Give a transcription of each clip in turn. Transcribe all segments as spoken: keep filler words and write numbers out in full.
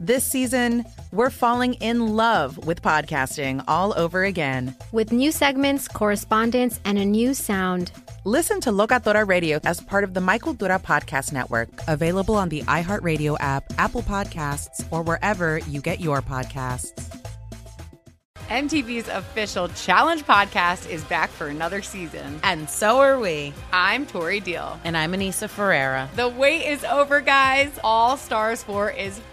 This season, we're falling in love with podcasting all over again. With new segments, correspondence, and a new sound. Listen to Locatora Radio as part of the Michael Dura Podcast Network. Available on the iHeartRadio app, Apple Podcasts, or wherever you get your podcasts. M T V's official Challenge podcast is back for another season. And so are we. I'm Tori Deal. And I'm Anissa Ferreira. The wait is over, guys. All Stars four is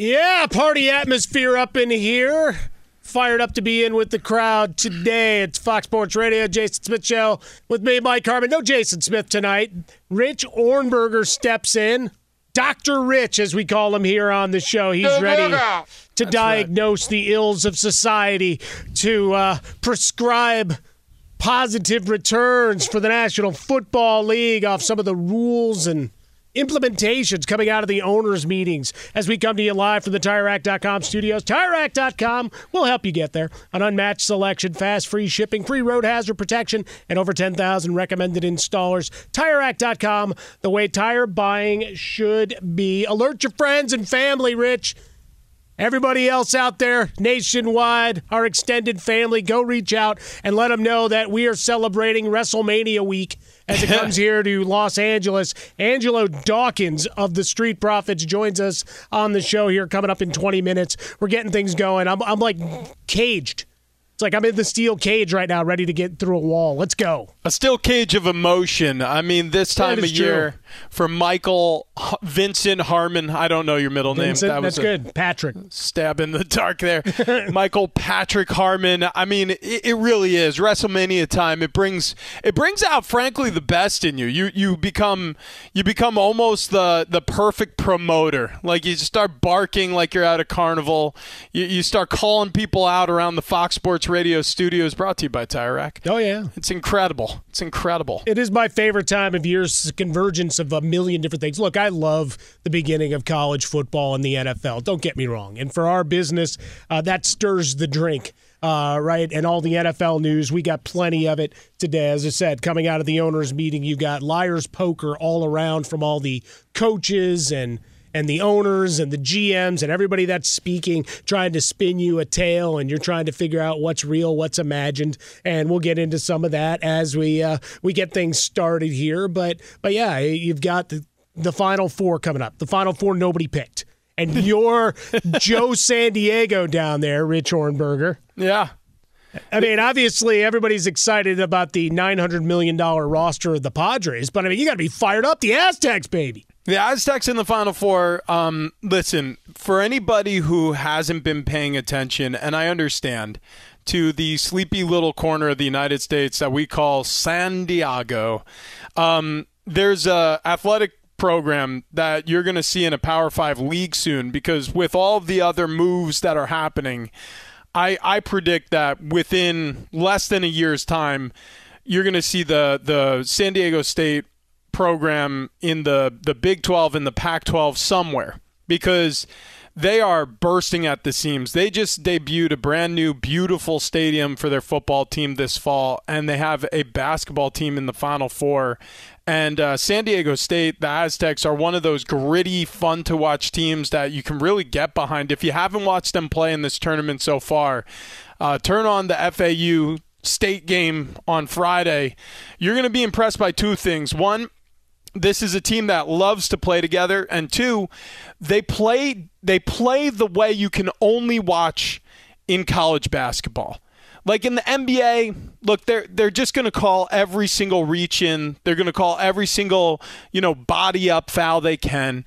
Yeah, party atmosphere up in here. Fired up to be in with the crowd today. It's Fox Sports Radio, Jason Smith Show with me, Mike Harmon. No Jason Smith tonight. Rich Ornberger steps in. Doctor Rich, as we call him here on the show. He's ready to That's diagnose right. the ills of society, to uh, prescribe positive returns for the National Football League off some of the rules and implementations coming out of the owners' meetings as we come to you live from the tire rack dot com studios. tire rack dot com will help you get there. An unmatched selection, fast, free shipping, free road hazard protection, and over ten thousand recommended installers. tire rack dot com, the way tire buying should be. Alert your friends and family, Rich. Everybody else out there, nationwide, our extended family, go reach out and let them know that we are celebrating WrestleMania week as it comes here to Los Angeles. Angelo Dawkins of the Street Profits joins us on the show here coming up in twenty minutes. We're getting things going. I'm, I'm like caged. It's like I'm in the steel cage right now, ready to get through a wall. Let's go. A steel cage of emotion. I mean, this time of true. year for Michael H- Vincent Harmon. I don't know your middle Vincent, name. That was that's good. Patrick. Stab in the dark there. Michael Patrick Harmon. I mean, it, it really is WrestleMania time. It brings it brings out, frankly, the best in you. You you become you become almost the the perfect promoter. Like you start barking like you're at a carnival. You you start calling people out around the Fox Sports Radio studios, brought to you by Tire Rack. Oh, yeah. It's incredible. It's incredible. It is my favorite time of year, convergence of a million different things. Look, I love the beginning of college football and the N F L. Don't get me wrong. And for our business, uh, that stirs the drink, uh, right? And all the N F L news, we got plenty of it today. As I said, coming out of the owners' meeting, you got liar's poker all around from all the coaches and and the owners and the G Ms and everybody that's speaking, trying to spin you a tale, and you're trying to figure out what's real, what's imagined, and we'll get into some of that as we uh, we get things started here. But but yeah, you've got the, the Final Four coming up. The Final Four nobody picked. And you're Joe San Diego down there, Rich Ornberger. Yeah. I mean, obviously, everybody's excited about the nine hundred million dollars roster of the Padres, but I mean, you got to be fired up. The Aztecs, baby. The Aztecs in the Final Four, um, listen, for anybody who hasn't been paying attention, and I understand, to the sleepy little corner of the United States that we call San Diego, um, there's a athletic program that you're going to see in a Power Five league soon, because with all the other moves that are happening, I, I predict that within less than a year's time, you're going to see the, the San Diego State program in the, the Big twelve and the Pac twelve somewhere, because they are bursting at the seams. They just debuted a brand new, beautiful stadium for their football team this fall, and they have a basketball team in the Final Four. And uh, San Diego State, the Aztecs, are one of those gritty, fun-to-watch teams that you can really get behind. If you haven't watched them play in this tournament so far, uh, turn on the F A U State game on Friday. You're going to be impressed by two things. One, this is a team that loves to play together, and two, they play they play the way you can only watch in college basketball. Like in the N B A, look, they're they're just going to call every single reach in. They're going to call every single, you know, body up foul they can.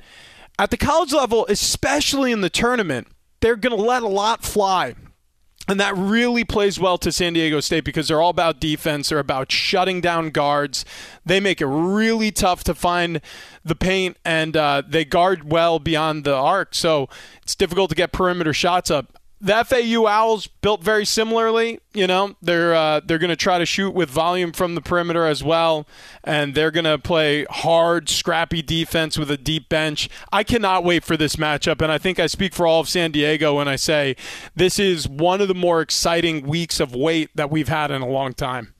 At the college level, especially in the tournament, they're going to let a lot fly. And that really plays well to San Diego State, because they're all about defense. They're about shutting down guards. They make it really tough to find the paint, and uh, they guard well beyond the arc. So it's difficult to get perimeter shots up. The F A U Owls, built very similarly, you know, they're uh, they're going to try to shoot with volume from the perimeter as well, and they're going to play hard, scrappy defense with a deep bench. I cannot wait for this matchup, and I think I speak for all of San Diego when I say this is one of the more exciting weeks of wait that we've had in a long time.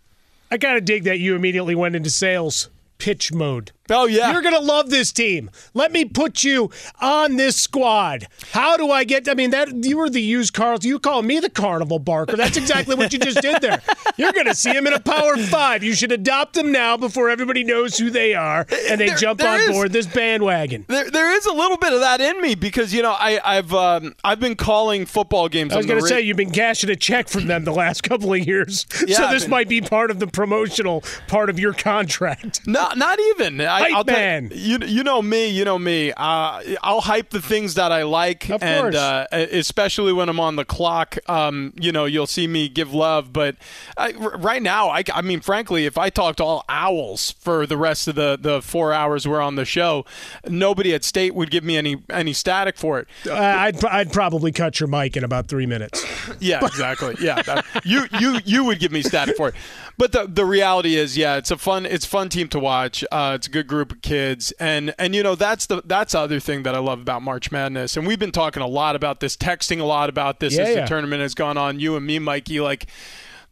I got to dig that you immediately went into sales pitch mode. Oh, yeah. You're going to love this team. Let me put you on this squad. How do I get – I mean, that you were the used car. You call me the carnival barker. That's exactly what you just did there. You're going to see him in a Power Five. You should adopt them now before everybody knows who they are and they there, jump there on is, board this bandwagon. There, There is a little bit of that in me, because, you know, I, I've um, I've been calling football games. I was going to ra- say, you've been cashing a check from them the last couple of years. Yeah, so I've this been, might be part of the promotional part of your contract. No, not even. I I, I'll man. You, you, you know me, you know me. Uh, I'll hype the things that I like. Of and uh, especially when I'm on the clock, um, you know, you'll see me give love. But I, r- right now, I, I mean, frankly, if I talked all Owls for the rest of the, the four hours we're on the show, nobody at State would give me any, any static for it. Uh, I'd, I'd probably cut your mic in about three minutes. Yeah, exactly. Yeah. That, you, you, you would give me static for it. But the the reality is, yeah, it's a fun it's fun team to watch. Uh, it's a good group of kids, and and you know that's the that's the other thing that I love about March Madness. And we've been talking a lot about this, texting a lot about this yeah, as yeah. the tournament has gone on. You and me, Mikey, like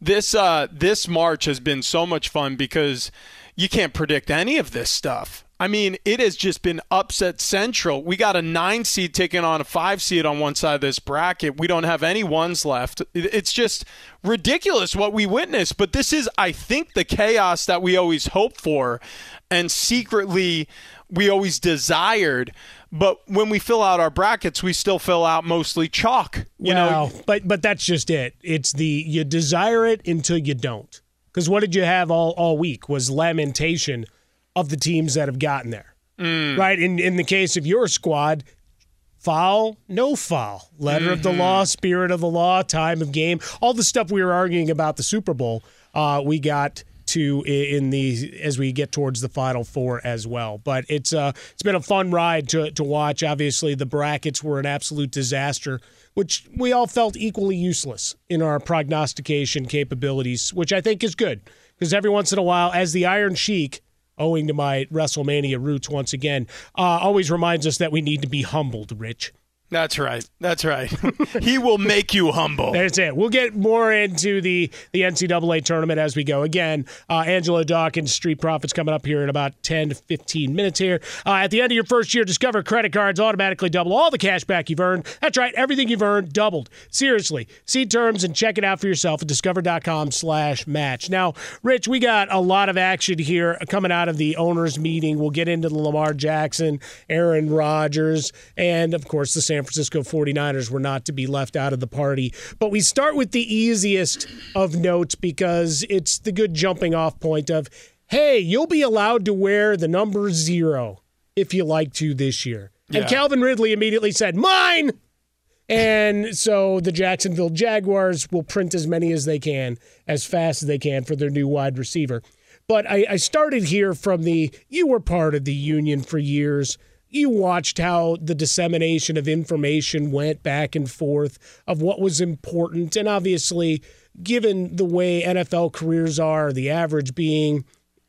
this uh, this March has been so much fun, because you can't predict any of this stuff. I mean, it has just been upset central. We got a nine seed taking on a five seed on one side of this bracket. We don't have any ones left. It's just ridiculous what we witnessed. But this is, I think, the chaos that we always hope for, and secretly we always desired. But when we fill out our brackets, we still fill out mostly chalk. You well, know, but but that's just it. It's the you desire it until you don't. Because what did you have all all week was lamentation of the teams that have gotten there, mm. right? In in the case of your squad, foul, no foul, letter mm-hmm. of the law, spirit of the law, time of game, all the stuff we were arguing about the Super Bowl, uh, we got to in the as we get towards the Final Four as well. But it's uh, it's been a fun ride to to watch. Obviously, the brackets were an absolute disaster, which we all felt equally useless in our prognostication capabilities, which I think is good, because every once in a while, as the Iron Sheik, owing to my WrestleMania roots once again, uh, always reminds us that we need to be humbled, Rich. That's right. That's right. He will make you humble. That's it. We'll get more into the, the N C double A tournament as we go. Again, uh, Angelo Dawkins, Street Profits, coming up here in about ten to fifteen minutes here. Uh, at the end of your first year, Discover credit cards automatically double all the cash back you've earned. That's right. Everything you've earned doubled. Seriously. See terms and check it out for yourself at discover.com slash match. Now, Rich, we got a lot of action here coming out of the owners' meeting. We'll get into the Lamar Jackson, Aaron Rodgers, and, of course, the San San Francisco forty-niners were not to be left out of the party. But we start with the easiest of notes, because it's the good jumping off point of, hey, you'll be allowed to wear the number zero if you like to this year. Yeah. And Calvin Ridley immediately said, mine! And so the Jacksonville Jaguars will print as many as they can, as fast as they can, for their new wide receiver. But I, I started here from the, you were part of the union for years. You watched how the dissemination of information went back and forth of what was important. And obviously, given the way N F L careers are, the average being,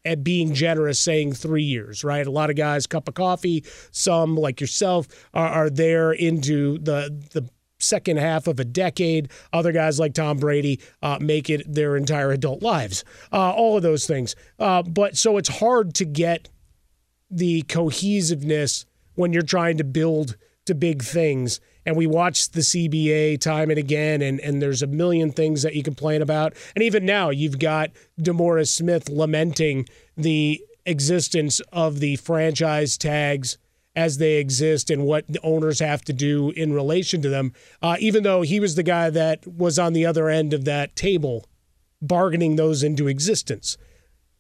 at being generous, saying three years, right? A lot of guys, cup of coffee, some like yourself are, are there into the the second half of a decade. Other guys like Tom Brady uh, make it their entire adult lives, uh, all of those things. Uh, but so it's hard to get the cohesiveness when you're trying to build to big things. And we watch the C B A time and again, and, and there's a million things that you complain about. And even now, you've got DeMora Smith lamenting the existence of the franchise tags as they exist and what the owners have to do in relation to them, uh, even though he was the guy that was on the other end of that table bargaining those into existence.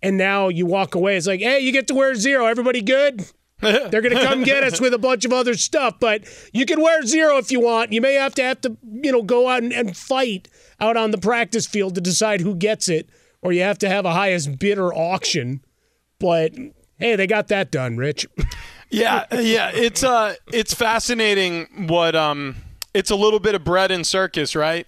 And now you walk away, it's like, hey, you get to wear zero. Everybody good? They're going to come get us with a bunch of other stuff, but you can wear zero if you want. You may have to have to, you know, go out and, and fight out on the practice field to decide who gets it, or you have to have a highest bidder auction. But hey, they got that done, Rich. yeah, yeah, it's uh, it's fascinating. What um, it's a little bit of bread and circus, right?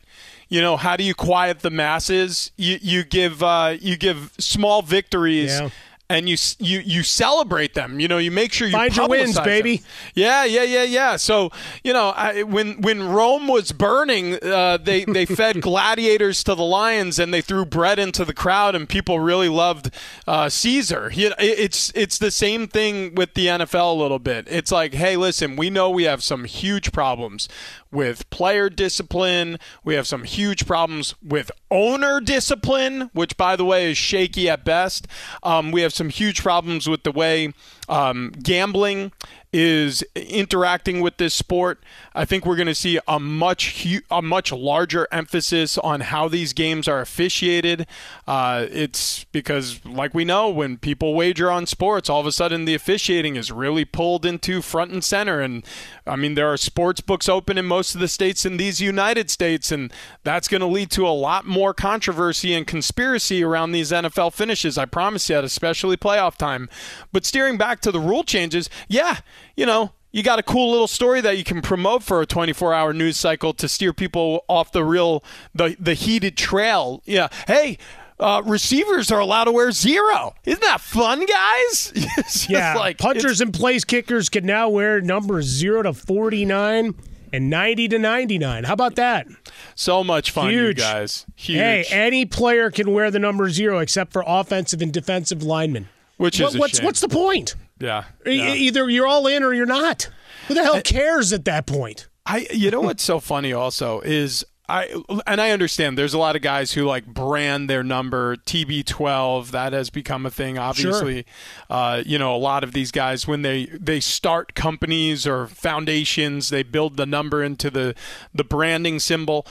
You know, how do you quiet the masses? You you give uh, you give small victories. Yeah. And you you you celebrate them. You know, you make sure you find your wins, baby. Them. Yeah, yeah, yeah, yeah. So you know, I, when when Rome was burning, uh, they they fed gladiators to the lions, and they threw bread into the crowd, and people really loved uh, Caesar. He, it's it's the same thing with the N F L a little bit. It's like, hey, listen, we know we have some huge problems with player discipline. We have some huge problems with owner discipline, which, by the way, is shaky at best. Um, we have some huge problems with the way um, gambling is interacting with this sport. I think we're going to see a much hu- a much larger emphasis on how these games are officiated. Uh, it's because, like we know, when people wager on sports, all of a sudden the officiating is really pulled into front and center. And, I mean, there are sports books open in most of the states in these United States, and that's going to lead to a lot more controversy and conspiracy around these N F L finishes, I promise you, especially playoff time. But steering back to the rule changes, yeah, you know, you got a cool little story that you can promote for a twenty-four hour news cycle to steer people off the real, the, the heated trail. Yeah. Hey, uh, receivers are allowed to wear zero. Isn't that fun, guys? It's yeah. Like, punters and place kickers can now wear numbers zero to forty-nine and ninety to ninety-nine. How about that? So much fun, Huge. you guys. Huge. Hey, any player can wear the number zero except for offensive and defensive linemen. Which is what, a what's shame. What's the point? Yeah, yeah. Either you're all in or you're not. Who the hell cares at that point? I, you know what's so funny also is I and I understand there's a lot of guys who like brand their number T B twelve. That has become a thing, obviously. Sure. Uh, you know, a lot of these guys when they, they start companies or foundations, they build the number into the the branding symbol.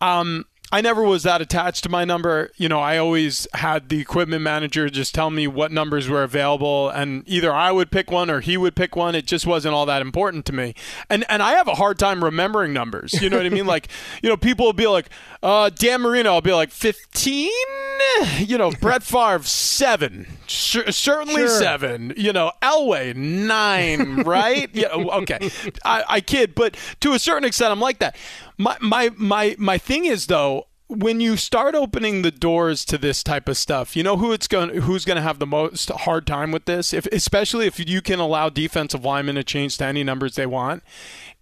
Um, I never was that attached to my number. You know, I always had the equipment manager just tell me what numbers were available, and either I would pick one or he would pick one. It just wasn't all that important to me. And and I have a hard time remembering numbers. You know what I mean? Like, you know, people will be like, uh, Dan Marino, I'll be like, fifteen? You know, Brett Favre, seven. Sure, certainly sure. seven. You know, Elway, nine, right? Yeah, okay. I, I kid, but to a certain extent, I'm like that. My my my my thing is though, when you start opening the doors to this type of stuff, you know who it's going who's going to have the most hard time with this, if, especially if you can allow defensive linemen to change to any numbers they want,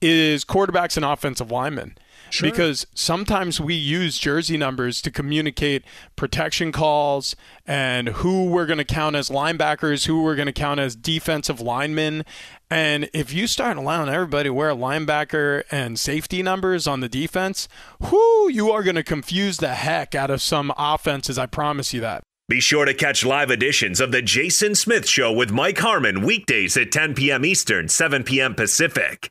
is quarterbacks and offensive linemen. Sure. Because sometimes we use jersey numbers to communicate protection calls and who we're going to count as linebackers, who we're going to count as defensive linemen. And if you start allowing everybody to wear linebacker and safety numbers on the defense, whoo, you are going to confuse the heck out of some offenses. I promise you that. Be sure to catch live editions of The Jason Smith Show with Mike Harmon weekdays at ten p.m. Eastern, seven p.m. Pacific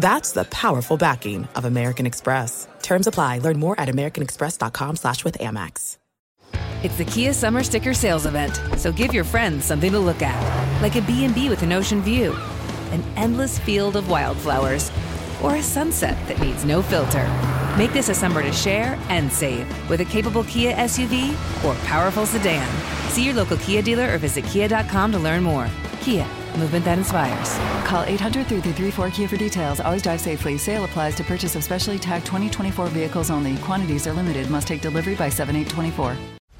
That's the powerful backing of American Express. Terms apply. Learn more at americanexpress.com slash with Amex. It's the Kia Summer Sticker Sales Event, so give your friends something to look at. Like a B and B with an ocean view, an endless field of wildflowers, or a sunset that needs no filter. Make this a summer to share and save with a capable Kia S U V or powerful sedan. See your local Kia dealer or visit kia dot com to learn more. Kia, movement that inspires. Call eight hundred three three three four K I A for details. Always drive safely. Sale applies to purchase of specially tagged twenty twenty-four vehicles only. Quantities are limited. Must take delivery by seven eight twenty-four.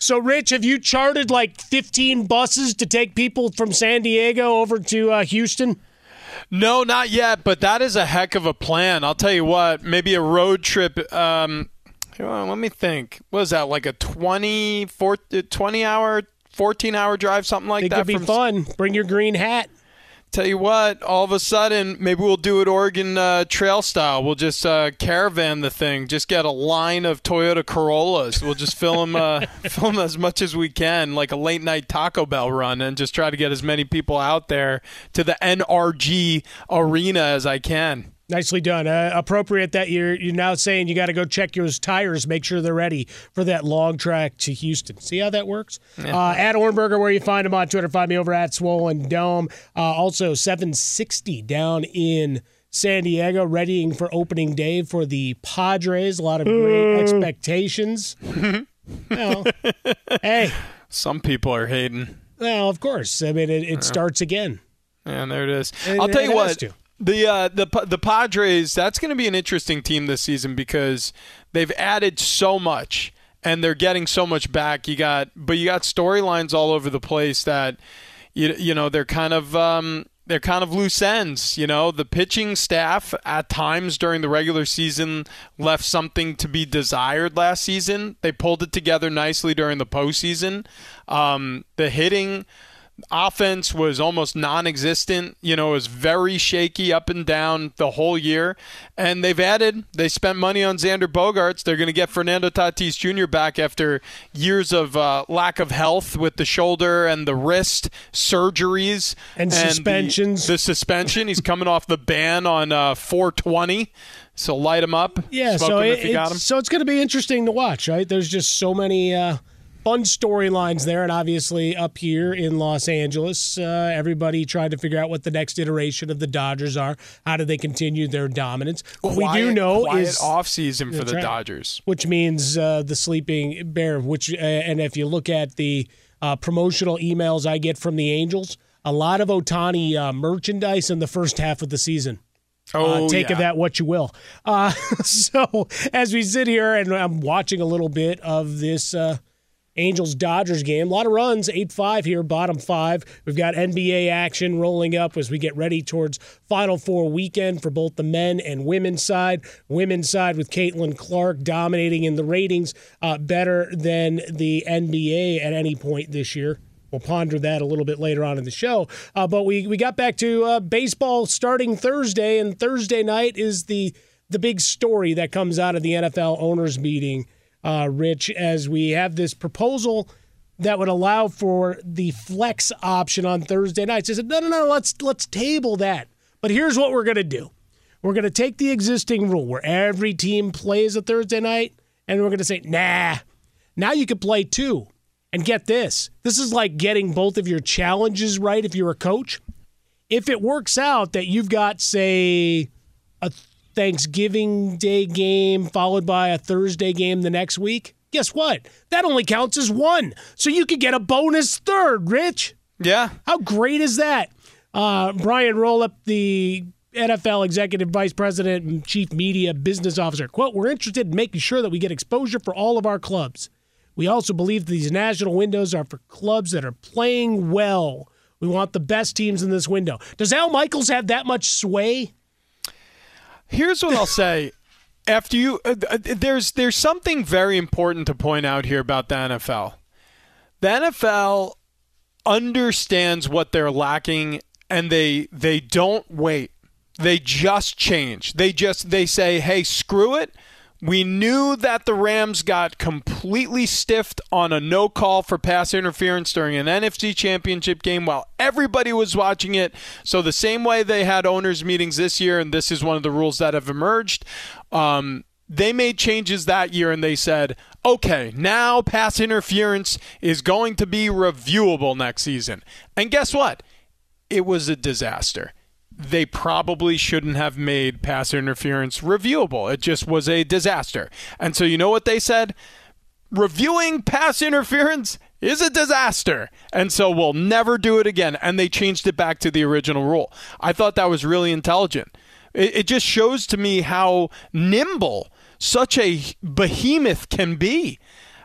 So, Rich, have you chartered like fifteen buses to take people from San Diego over to uh, Houston? No, not yet, but that is a heck of a plan. I'll tell you what, maybe a road trip. Um, on, let me think. What is that, like a twenty-four, twenty-hour, fourteen-hour drive, something like it that? It could be from... fun. Bring your green hat. Tell you what, all of a sudden, maybe we'll do it Oregon uh, Trail style. We'll just uh, caravan the thing. Just get a line of Toyota Corollas. We'll just fill them, uh, fill them as much as we can, like a late-night Taco Bell run, and just try to get as many people out there to the N R G arena as I can. Nicely done. Uh, appropriate that you're, you're now saying you got to go check those tires, make sure they're ready for that long track to Houston. See how that works? Yeah. Uh, at Ornberger, where you find him on Twitter. Find me over at Swollen Dome. Uh, also, seven sixty down in San Diego, readying for opening day for the Padres. A lot of great expectations. Well, hey. Some people are hating. Well, of course. I mean, it, it yeah. starts again. Yeah, there it is. And, I'll tell you what. To. The uh, the the Padres, that's going to be an interesting team this season because they've added so much and they're getting so much back. You got but you got storylines all over the place that you you know they're kind of um, they're kind of loose ends. You know, the pitching staff at times during the regular season left something to be desired last season. They pulled it together nicely during the postseason. Um, the hitting. Offense was almost non-existent. You know, it was very shaky up and down the whole year. And they've added, they spent money on Xander Bogaerts. They're going to get Fernando Tatis Junior back after years of uh, lack of health with the shoulder and the wrist surgeries. And, and suspensions. The, the suspension. He's coming off the ban on uh, four twenty. So light him up. Yeah, Smoke so, him it, if you got him. So it's going to be interesting to watch, right? There's just so many... Uh... fun storylines there, and obviously up here in Los Angeles, uh, everybody trying to figure out what the next iteration of the Dodgers are. How do they continue their dominance? What quiet, we do know quiet is off season for the right, Dodgers, which means uh, the sleeping bear. Which uh, and if you look at the uh, promotional emails I get from the Angels, a lot of Ohtani uh, merchandise in the first half of the season. Oh, uh, take yeah. of that what you will. Uh, so as we sit here and I'm watching a little bit of this. Uh, Angels-Dodgers game. A lot of runs, eight five here, bottom five. We've got N B A action rolling up as we get ready towards Final Four weekend for both the men and women's side. Women's side with Caitlin Clark dominating in the ratings, uh, better than the N B A at any point this year. We'll ponder that a little bit later on in the show. Uh, but we, we got back to uh, baseball starting Thursday, and Thursday night is the the big story that comes out of the N F L owners meeting, uh, Rich, as we have this proposal that would allow for the flex option on Thursday nights. They said, no, no, no, let's let's table that. But here's what we're going to do. We're going to take the existing rule where every team plays a Thursday night, and we're going to say, nah, now you can play two. And get this, this is like getting both of your challenges right if you're a coach. If it works out that you've got, say, a Thanksgiving Day game followed by a Thursday game the next week, guess what? That only counts as one. So you could get a bonus third, Rich. Yeah. How great is that? Uh, Brian Rollup, the N F L Executive Vice President and Chief Media Business Officer, quote, "We're interested in making sure that we get exposure for all of our clubs. We also believe these national windows are for clubs that are playing well. We want the best teams in this window." Does Al Michaels have that much sway? Here's what I'll say. After you, uh, there's there's something very important to point out here about the N F L. The N F L understands what they're lacking, and they they don't wait. They just change. They just they say, "Hey, screw it." We knew that the Rams got completely stiffed on a no call for pass interference during an N F C championship game while everybody was watching it. So the same way they had owners meetings this year, and this is one of the rules that have emerged, um, they made changes that year and they said, okay, now pass interference is going to be reviewable next season. And guess what? It was a disaster. They probably shouldn't have made pass interference reviewable. It just was a disaster. And so you know what they said? Reviewing pass interference is a disaster. And so we'll never do it again. And they changed it back to the original rule. I thought that was really intelligent. It, it just shows to me how nimble such a behemoth can be.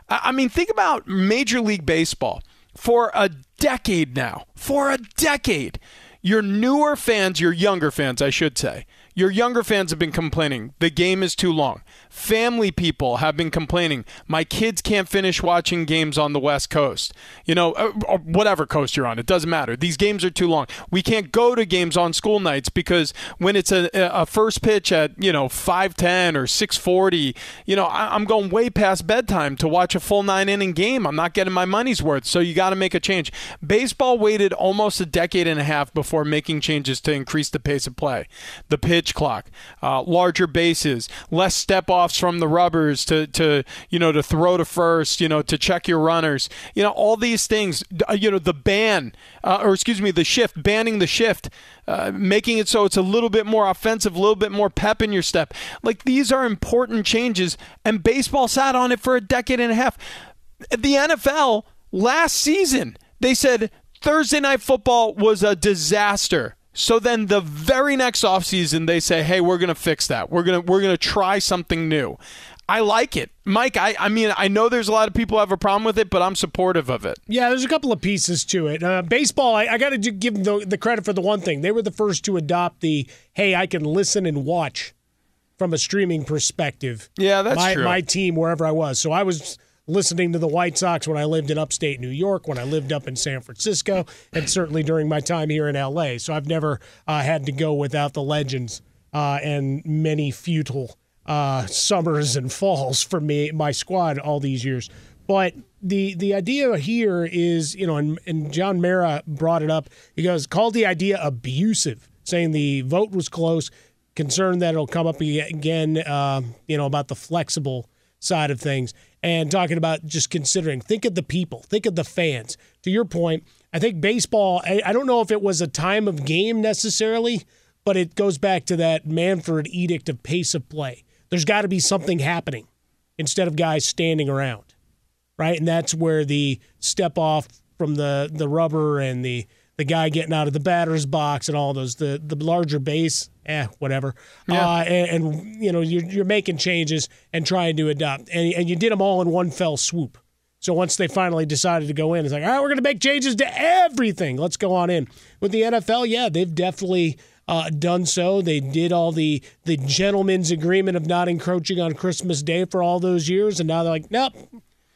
I, I mean, think about Major League Baseball. For a decade now, for a decade, Your newer fans, your younger fans, I should say, your younger fans have been complaining the game is too long. Family people have been complaining my kids can't finish watching games on the West Coast. You know, whatever coast you're on, it doesn't matter. These games are too long. We can't go to games on school nights because when it's a, a first pitch at, you know, five ten or six forty, you know, I'm going way past bedtime to watch a full nine-inning game. I'm not getting my money's worth, so you got to make a change. Baseball waited almost a decade and a half before making changes to increase the pace of play. The pitch clock, uh, larger bases, less step-off from the rubbers to, to, you know, to throw to first, you know, to check your runners, you know, all these things, you know, the ban, uh, or excuse me, the shift, banning the shift, uh, making it so it's a little bit more offensive, a little bit more pep in your step. Like, these are important changes, and baseball sat on it for a decade and a half. The N F L last season, they said Thursday night football was a disaster. So then the very next offseason, they say, hey, we're going to fix that. We're going to we're going to try something new. I like it. Mike, I, I mean, I know there's a lot of people who have a problem with it, but I'm supportive of it. Yeah, there's a couple of pieces to it. Uh, baseball, I, I got to give them the, the credit for the one thing. They were the first to adopt the, hey, I can listen and watch from a streaming perspective. Yeah, that's my, true. My team, wherever I was. So I was listening to the White Sox when I lived in upstate New York, when I lived up in San Francisco, and certainly during my time here in L A. So I've never uh, had to go without the legends uh, and many futile uh, summers and falls for me, my squad all these years. But the the idea here is, you know, and, and John Mara brought it up. He goes, called the idea abusive, saying the vote was close, concerned that it'll come up again, uh, you know, about the flexible side of things. And talking about just considering, think of the people, think of the fans. To your point, I think baseball, I, I don't know if it was a time of game necessarily, but it goes back to that Manfred edict of pace of play. There's got to be something happening instead of guys standing around, right? And that's where the step off from the, the rubber and the, the guy getting out of the batter's box and all those, the, the larger base, eh, whatever. Yeah. Uh, and, and, you know, you're, you're making changes and trying to adopt. And, and you did them all in one fell swoop. So once they finally decided to go in, it's like, all right, we're going to make changes to everything. Let's go on in. With the N F L, yeah, they've definitely uh, done so. They did all the, the gentleman's agreement of not encroaching on Christmas Day for all those years. And now they're like, nope,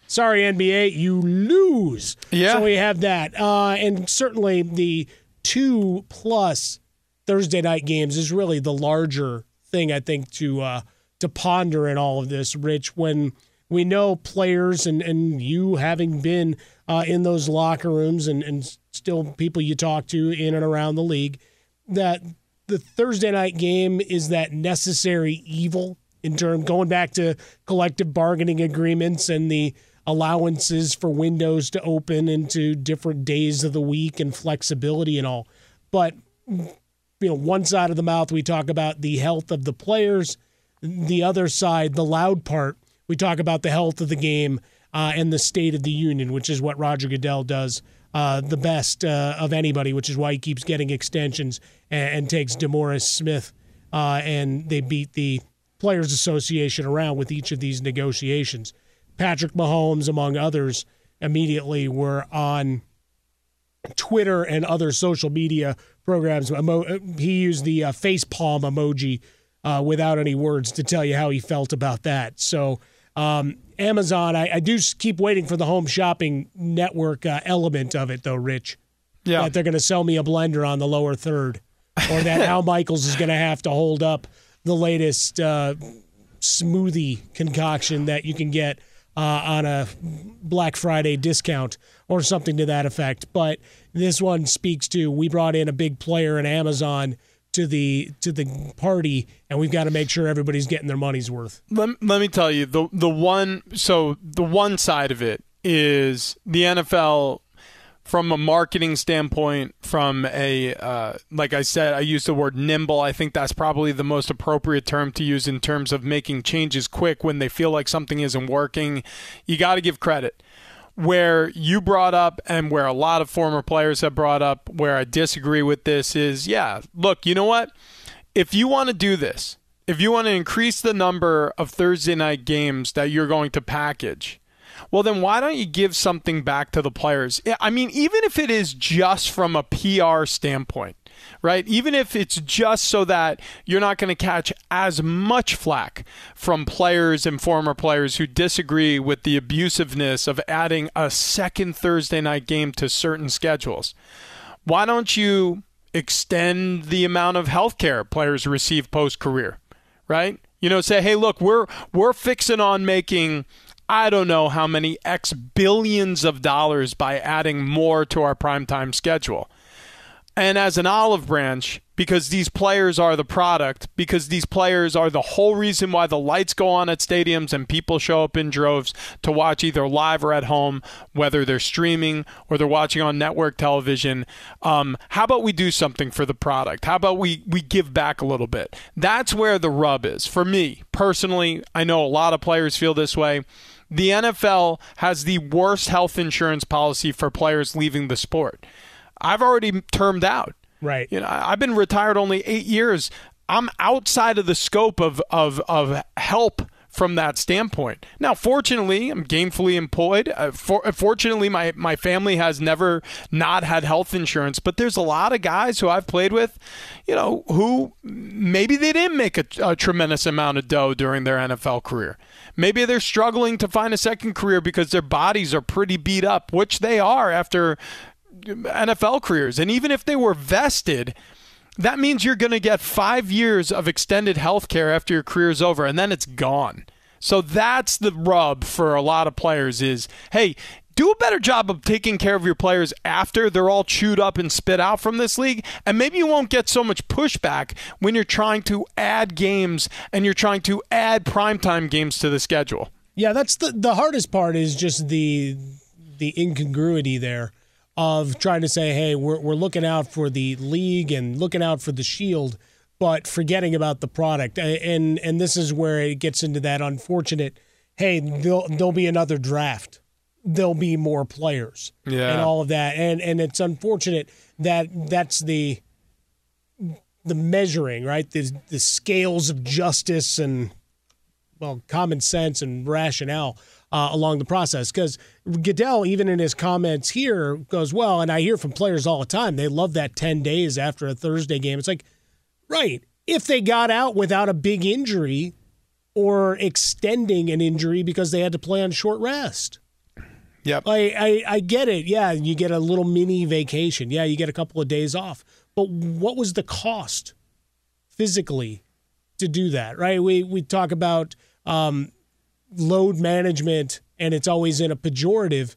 sorry, N B A, you lose. Yeah. So we have that. Uh, and certainly the two-plus Thursday night games is really the larger thing, I think, to uh, to ponder in all of this, Rich, when we know players and, and you having been uh, in those locker rooms and, and still people you talk to in and around the league, that the Thursday night game is that necessary evil in terms going back to collective bargaining agreements and the allowances for windows to open into different days of the week and flexibility and all. But, you know, one side of the mouth, we talk about the health of the players. The other side, the loud part, we talk about the health of the game uh, and the State of the Union, which is what Roger Goodell does uh, the best uh, of anybody, which is why he keeps getting extensions and, and takes DeMorris Smith. Uh, and they beat the Players Association around with each of these negotiations. Patrick Mahomes, among others, immediately were on Twitter and other social media programs. He used the uh, face palm emoji uh, without any words to tell you how he felt about that. So um, Amazon, I, I do keep waiting for the home shopping network uh, element of it, though, Rich. Yeah. That they're going to sell me a blender on the lower third, or that Al Michaels is going to have to hold up the latest uh, smoothie concoction that you can get uh, on a Black Friday discount or something to that effect. But this one speaks to, we brought in a big player in Amazon to the to the party, and we've got to make sure everybody's getting their money's worth. Let, let me tell you, the the one so the one side of it is the N F L. From a marketing standpoint, from a, uh, like I said, I used the word nimble. I think that's probably the most appropriate term to use in terms of making changes quick when they feel like something isn't working. You got to give credit. Where you brought up and where a lot of former players have brought up, where I disagree with this is, yeah, look, you know what? If you want to do this, if you want to increase the number of Thursday night games that you're going to package, well, then why don't you give something back to the players? I mean, even if it is just from a P R standpoint, right? Even if it's just so that you're not going to catch as much flack from players and former players who disagree with the abusiveness of adding a second Thursday night game to certain schedules. Why don't you extend the amount of health care players receive post-career, right? You know, say, hey, look, we're we're fixing on making – I don't know how many X billions of dollars by adding more to our primetime schedule. And as an olive branch, because these players are the product, because these players are the whole reason why the lights go on at stadiums and people show up in droves to watch either live or at home, whether they're streaming or they're watching on network television. Um, how about we do something for the product? How about we, we give back a little bit? That's where the rub is. For me, personally, I know a lot of players feel this way. The N F L has the worst health insurance policy for players leaving the sport. I've already termed out. Right. You know, I've been retired only eight years. I'm outside of the scope of of, of help from that standpoint. Now, fortunately, I'm gainfully employed. Uh, for, fortunately, my, my family has never not had health insurance, but there's a lot of guys who I've played with, you know, who maybe they didn't make a, a tremendous amount of dough during their N F L career. Maybe they're struggling to find a second career because their bodies are pretty beat up, which they are after N F L careers. And even if they were vested, that means you're going to get five years of extended health care after your career's over, and then it's gone. So that's the rub for a lot of players is, hey, do a better job of taking care of your players after they're all chewed up and spit out from this league, and maybe you won't get so much pushback when you're trying to add games and you're trying to add primetime games to the schedule. Yeah, that's the, the hardest part is just the the incongruity there. Of trying to say, hey, we're we're looking out for the league and looking out for the shield, but forgetting about the product. And and this is where it gets into that unfortunate, hey, there'll, there'll be another draft. There'll be more players yeah. and all of that. And and it's unfortunate that that's the the measuring, right? The, the scales of justice and, well, common sense and rationale. Uh, along the process, because Goodell, even in his comments here, goes, well, and I hear from players all the time, they love that ten days after a Thursday game. It's like, right, if they got out without a big injury or extending an injury because they had to play on short rest. Yep. I, I, I get it. Yeah, you get a little mini vacation. Yeah, you get a couple of days off. But what was the cost physically to do that, right? We we talk about um, load management, and it's always in a pejorative.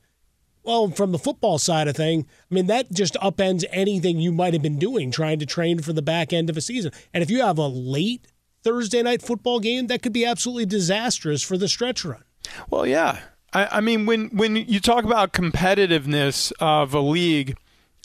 Well, from the football side of thing, I mean, that just upends anything you might have been doing trying to train for the back end of a season. And if you have a late Thursday night football game, that could be absolutely disastrous for the stretch run. Well, yeah. I, I mean, when, when you talk about competitiveness of a league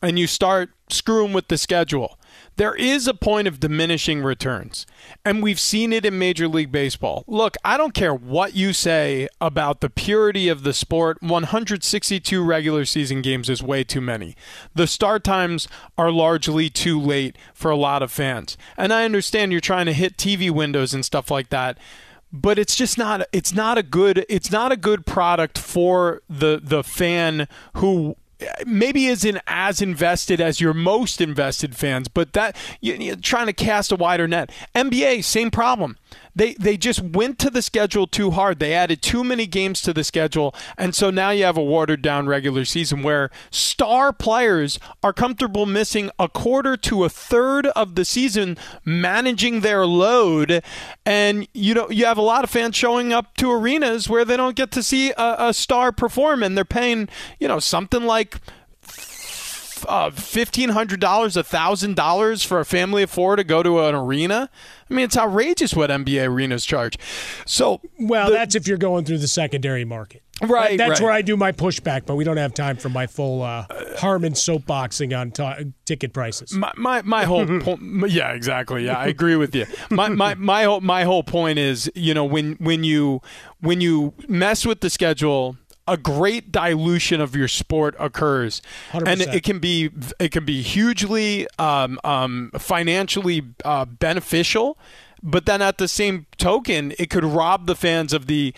and you start screwing with the schedule, there is a point of diminishing returns, and we've seen it in Major League Baseball. Look, I don't care what you say about the purity of the sport. one hundred sixty-two regular season games is way too many. The start times are largely too late for a lot of fans. And I understand you're trying to hit T V windows and stuff like that, but it's just not it's not a good it's not a good product for the the fan who maybe isn't as invested as your most invested fans, but that you're trying to cast a wider net. N B A, same problem. They they just went to the schedule too hard. They added too many games to the schedule, and so now you have a watered-down regular season where star players are comfortable missing a quarter to a third of the season managing their load, and you know you have a lot of fans showing up to arenas where they don't get to see a, a star perform, and they're paying you know something like Uh, fifteen hundred dollars, one thousand dollars for a family of four to go to an arena? I mean, it's outrageous what N B A arenas charge. So, Well, the, that's if you're going through the secondary market. Right, That's right. Where I do my pushback, but we don't have time for my full uh, Harmon soapboxing on t- ticket prices. My my, my whole point, yeah, exactly. Yeah, I agree with you. My my my whole, my whole point is, you know, when when you when you mess with the schedule, a great dilution of your sport occurs, one hundred percent. And it can be it can be hugely um, um, financially uh, beneficial, but then at the same token, it could rob the fans of the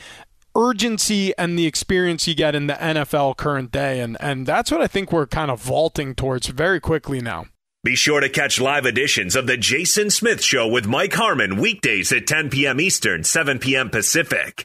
urgency and the experience you get in the N F L current day, and and that's what I think we're kind of vaulting towards very quickly now. Be sure to catch live editions of The Jason Smith Show with Mike Harmon weekdays at ten p.m. Eastern, seven p.m. Pacific.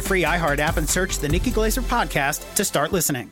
free iHeart app and search the Nikki Glaser Podcast to start listening.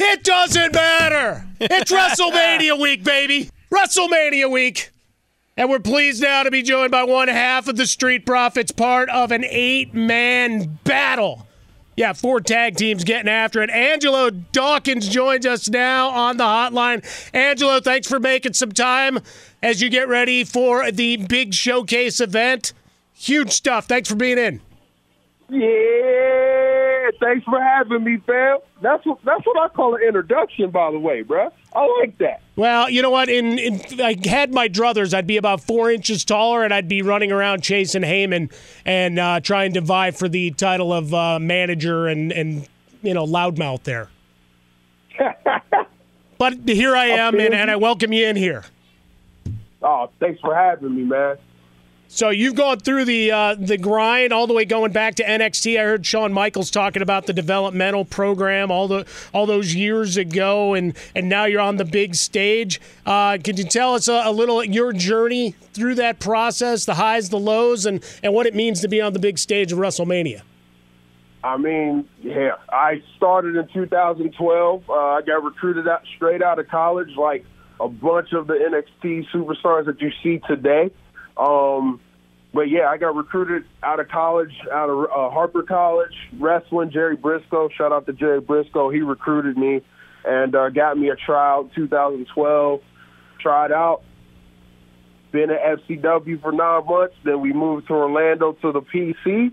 It doesn't matter. It's WrestleMania week, baby. WrestleMania week. And we're pleased now to be joined by one half of the Street Profits, part of an eight-man battle. Yeah, four tag teams getting after it. Angelo Dawkins joins us now on the hotline. Angelo, thanks for making some time as you get ready for the big showcase event. Huge stuff. Thanks for being in. Yeah, thanks for having me, fam. That's what that's what I call an introduction, by the way, bruh. I like that. Well, you know what? In, in I had my druthers, I'd be about four inches taller, and I'd be running around chasing Heyman and uh, trying to vie for the title of uh, manager and, and you know loudmouth there. But here I am, I and, and I welcome you in here. Oh, thanks for having me, man. So you've gone through the uh, the grind all the way going back to N X T. I heard Shawn Michaels talking about the developmental program all the all those years ago, and, and now you're on the big stage. Uh, can you tell us a, a little your journey through that process, the highs, the lows, and, and what it means to be on the big stage of WrestleMania? I mean, yeah, I started in two thousand twelve. Uh, I got recruited out, straight out of college like a bunch of the N X T superstars that you see today. Um, but yeah, I got recruited out of college, out of uh, Harper College, wrestling. Jerry Brisco, shout out to Jerry Brisco. He recruited me and uh, got me a tryout two thousand twelve. Tried out, been at F C W for nine months. Then we moved to Orlando to the P C.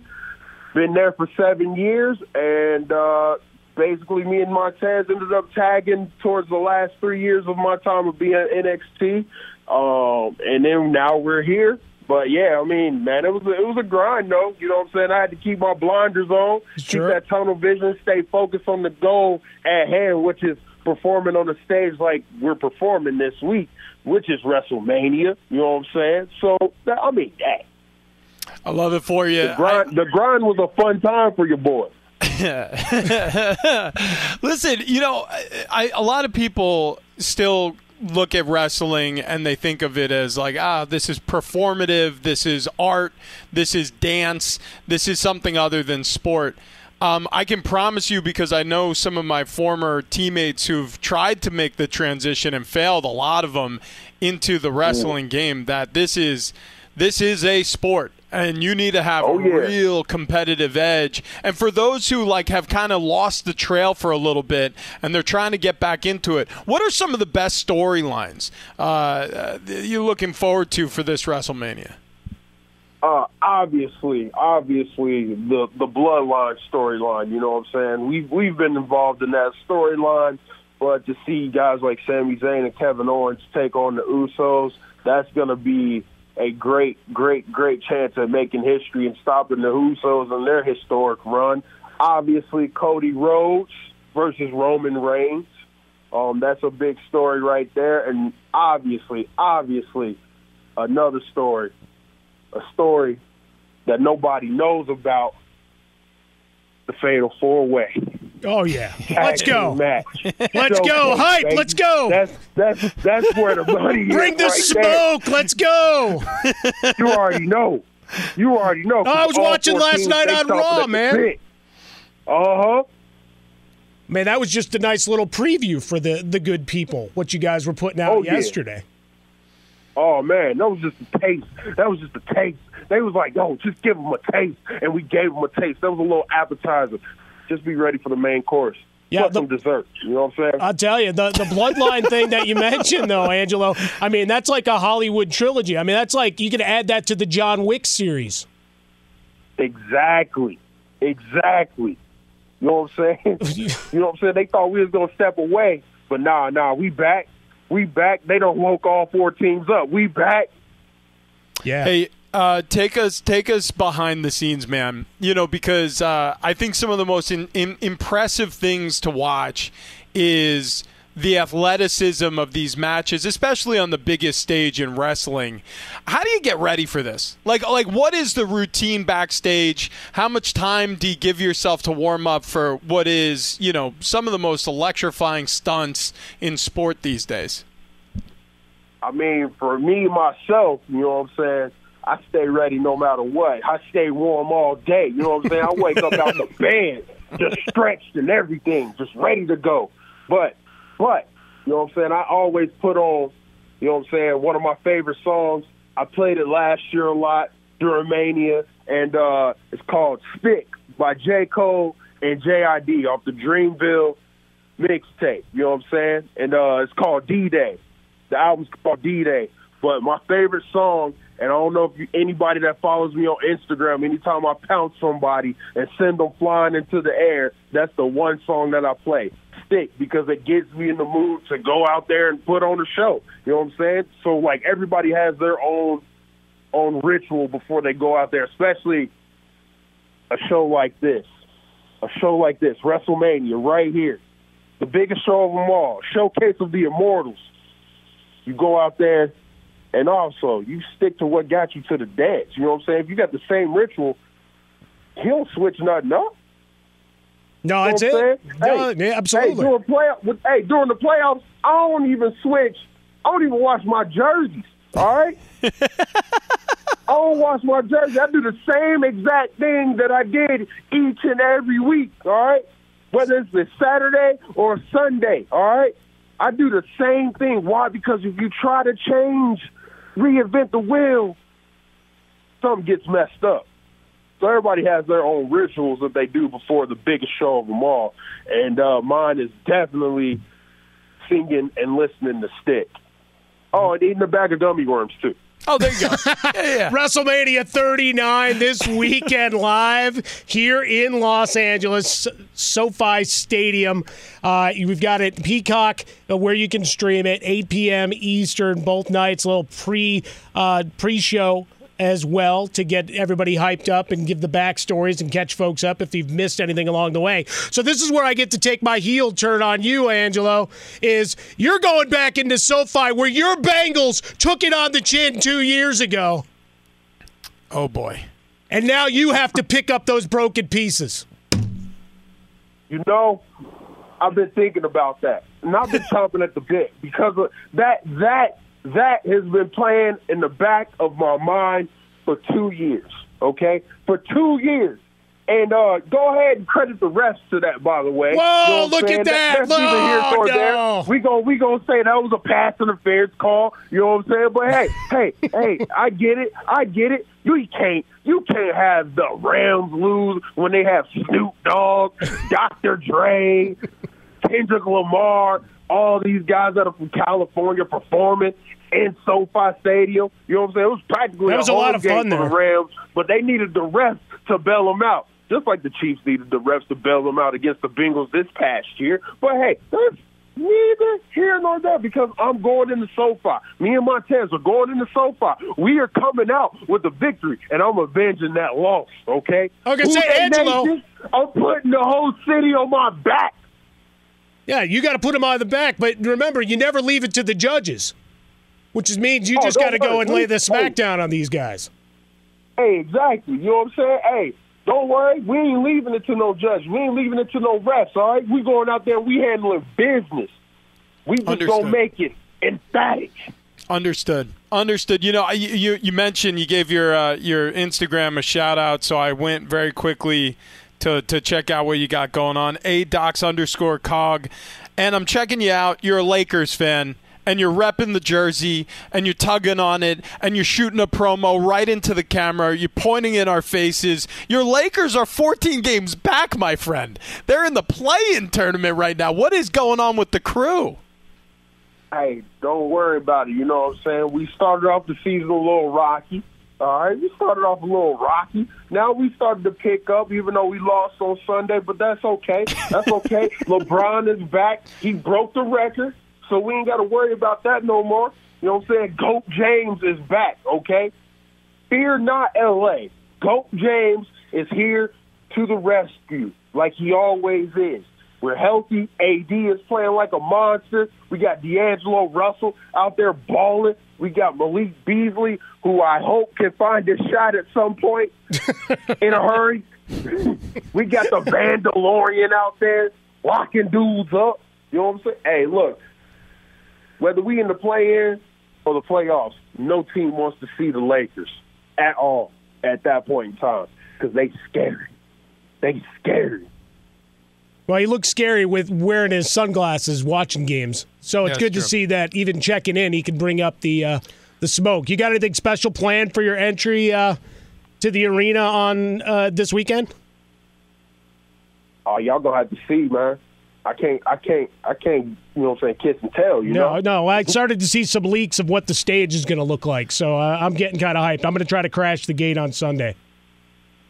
Been there for seven years, and uh, basically me and Montez ended up tagging towards the last three years of my time of being at N X T. Um, and then now we're here. But, yeah, I mean, man, it was a, it was a grind, though. You know what I'm saying? I had to keep my blinders on, sure. Keep that tunnel vision, stay focused on the goal at hand, which is performing on the stage like we're performing this week, which is WrestleMania. You know what I'm saying? So, I mean, hey. I love it for you. The grind, I... the grind was a fun time for your boys. Listen, you know, I, a lot of people still – look at wrestling and they think of it as like, ah, this is performative, this is art, this is dance, this is something other than sport. Um, I can promise you, because I know some of my former teammates who've tried to make the transition and failed, a lot of them, into the wrestling game, that this is this is a sport. And you need to have oh, yeah. a real competitive edge. And for those who like have kind of lost the trail for a little bit and they're trying to get back into it, what are some of the best storylines uh, you're looking forward to for this WrestleMania? Uh, obviously, obviously the the Bloodline storyline. You know what I'm saying? We've we've been involved in that storyline, but to see guys like Sami Zayn and Kevin Owens take on the Usos, that's gonna be a great, great, great chance at making history and stopping the Usos on their historic run. Obviously, Cody Rhodes versus Roman Reigns. Um, that's a big story right there. And obviously, obviously, another story, a story that nobody knows about, the Fatal Four-Way. Oh, yeah. Let's go. Match. Let's so go. Hype. Baby. Let's go. That's, that's, that's where the money Bring is. Bring the right smoke. There. Let's go. You already know. You already know. No, I was watching last night on Raw, man. Uh-huh. Man, that was just a nice little preview for the, the good people, what you guys were putting out oh, yesterday. Yeah. Oh, man. That was just a taste. That was just a taste. They was like, yo, just give them a taste. And we gave them a taste. That was a little appetizer. Just be ready for the main course. Yeah, Plus the, some dessert. You know what I'm saying? I'll tell you, the, the Bloodline thing that you mentioned, though, Angelo, I mean, that's like a Hollywood trilogy. I mean, that's like you could add that to the John Wick series. Exactly. Exactly. You know what I'm saying? You know what I'm saying? They thought we was going to step away, but nah, nah, we back. We back. They done woke all four teams up. We back. Yeah. Hey, Uh, take us take us behind the scenes, man, you know, because uh, I think some of the most in, in, impressive things to watch is the athleticism of these matches, especially on the biggest stage in wrestling. How do you get ready for this? Like, like what is the routine backstage? How much time do you give yourself to warm up for what is, you know, some of the most electrifying stunts in sport these days? I mean, for me, myself, you know what I'm saying? I stay ready no matter what. I stay warm all day. You know what I'm saying? I wake up out the bed, just stretched and everything, just ready to go. But, but You know what I'm saying? I always put on, you know what I'm saying, one of my favorite songs. I played it last year a lot during Mania, and uh, it's called Stick by J. Cole and J I D off the Dreamville mixtape. You know what I'm saying? And uh, it's called D-Day. The album's called D-Day. But my favorite song, and I don't know if you, anybody that follows me on Instagram, anytime I pounce somebody and send them flying into the air, that's the one song that I play, Stick, because it gets me in the mood to go out there and put on a show. You know what I'm saying? So, like, everybody has their own own ritual before they go out there, especially a show like this. A show like this, WrestleMania, right here. The biggest show of them all, showcase of the immortals. You go out there, and also you stick to what got you to the dance. You know what I'm saying? If you got the same ritual, you don't switch nothing up. No, that's you know it. No, hey, yeah, absolutely. Hey during, play, hey, during the playoffs, I don't even switch. I don't even wash my jerseys, all right? I don't wash my jerseys. I do the same exact thing that I did each and every week, all right? Whether it's a Saturday or Sunday, all right? I do the same thing. Why? Because if you try to change, reinvent the wheel, something gets messed up. So everybody has their own rituals that they do before the biggest show of them all. And uh, mine is definitely singing and listening to Stick. Oh, and eating a bag of gummy worms, too. Oh, there you go. Yeah, yeah. WrestleMania thirty-nine this weekend live here in Los Angeles, SoFi Stadium. Uh, we've got it Peacock, uh, where you can stream it, eight p.m. Eastern, both nights, a little pre, uh, pre-show as well to get everybody hyped up and give the backstories and catch folks up if you've missed anything along the way. So this is where I get to take my heel turn on you, Angelo, is you're going back into SoFi where your Bengals took it on the chin two years ago. Oh, boy. And now you have to pick up those broken pieces. You know, I've been thinking about that. And I've been chomping at the bit because of that that – that has been playing in the back of my mind for two years, okay? For two years. And uh, go ahead and credit the refs to that, by the way. Whoa, you know look saying? at that. that oh, here no. there. We gon' we gonna say that was a pass interference call. You know what I'm saying? But, hey, hey, hey, I get it. I get it. You can't, you can't have the Rams lose when they have Snoop Dogg, Doctor Dre, Kendrick Lamar, all these guys that are from California performing in SoFi Stadium. You know what I'm saying? It was practically that was a, a lot of fun there. The Rams, but they needed the refs to bail them out, just like the Chiefs needed the refs to bail them out against the Bengals this past year. But, hey, that's neither here nor there because I'm going into SoFi. Me and Montez are going into SoFi. We are coming out with a victory, and I'm avenging that loss, okay? I can say, Angelo. Nation? I'm putting the whole city on my back. Yeah, you got to put them on the back, but remember, you never leave it to the judges, which is means you just oh, got to go and lay the smack down on these guys. Hey, exactly. You know what I'm saying? Hey, don't worry. We ain't leaving it to no judge. We ain't leaving it to no refs, all right? We going out there. We handling business. We just going to make it emphatic. Understood. Understood. You know, you you mentioned you gave your uh, your Instagram a shout-out, so I went very quickly – To, to check out what you got going on, adocs underscore cog. And I'm checking you out. You're a Lakers fan, and you're repping the jersey, and you're tugging on it, and you're shooting a promo right into the camera. You're pointing in our faces. Your Lakers are fourteen games back, my friend. They're in the play-in tournament right now. What is going on with the crew? Hey, don't worry about it. You know what I'm saying? We started off the season a little rocky. All right, we started off a little rocky. Now we started to pick up, even though we lost on Sunday, but that's okay. That's okay. LeBron is back. He broke the record, so we ain't got to worry about that no more. You know what I'm saying? GOAT James is back, okay? Fear not L A. GOAT James is here to the rescue, like he always is. We're healthy. A D is playing like a monster. We got D'Angelo Russell out there balling. We got Malik Beasley, who I hope can find his shot at some point in a hurry. We got the Mandalorian out there locking dudes up. You know what I'm saying? Hey, look, whether we in the play-in or the playoffs, no team wants to see the Lakers at all at that point in time because they scary. They scary. Well, he looks scary with wearing his sunglasses watching games. So it's yeah, good true. to see that even checking in, he can bring up the uh, the smoke. You got anything special planned for your entry uh, to the arena on uh, this weekend? Oh, y'all gonna have to see, man. I can't, I can't, I can't. You know what I'm saying? Kiss and tell. You no, know? No. I started to see some leaks of what the stage is gonna look like, so uh, I'm getting kind of hyped. I'm gonna try to crash the gate on Sunday.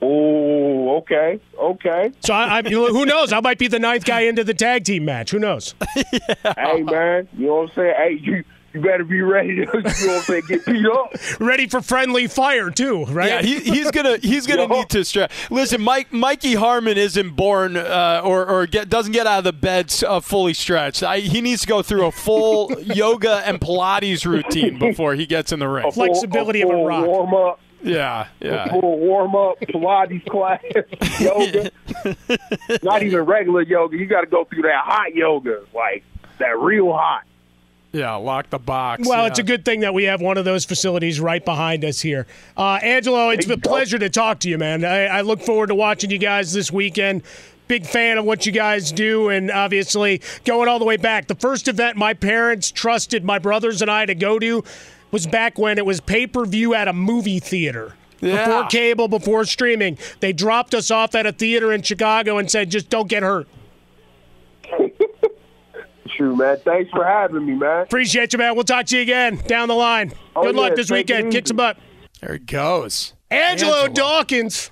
Oh, okay, okay. So I, I who knows? I might be the ninth guy into the tag team match. Who knows? Yeah. Hey, man. You know what I'm saying? Hey, you. You better be ready to, you know what I'm saying, get beat up. Ready for friendly fire too, right? Yeah, he, he's gonna he's gonna need to strap. Listen, Mike Mikey Harmon isn't born uh, or or get, doesn't get out of the bed uh, fully stretched. I, he needs to go through a full yoga and Pilates routine before he gets in the ring. A full, Flexibility a full of a rock. Warm up. Yeah, yeah. A full warm up, Pilates class, yoga. Not even regular yoga. You got to go through that hot yoga, like that real hot. Yeah, lock the box. Well, yeah. It's a good thing that we have one of those facilities right behind us here. Uh, Angelo, it's a pleasure to talk to you, man. I, I look forward to watching you guys this weekend. Big fan of what you guys do, and obviously going all the way back. The first event my parents trusted my brothers and I to go to was back when it was pay-per-view at a movie theater. Yeah. Before cable, before streaming. They dropped us off at a theater in Chicago and said, just don't get hurt. True, man. Thanks for having me, man. Appreciate you, man. We'll talk to you again down the line. Oh, Good yeah, luck this weekend. Kick some butt. There it goes. Angelo, Angelo Dawkins.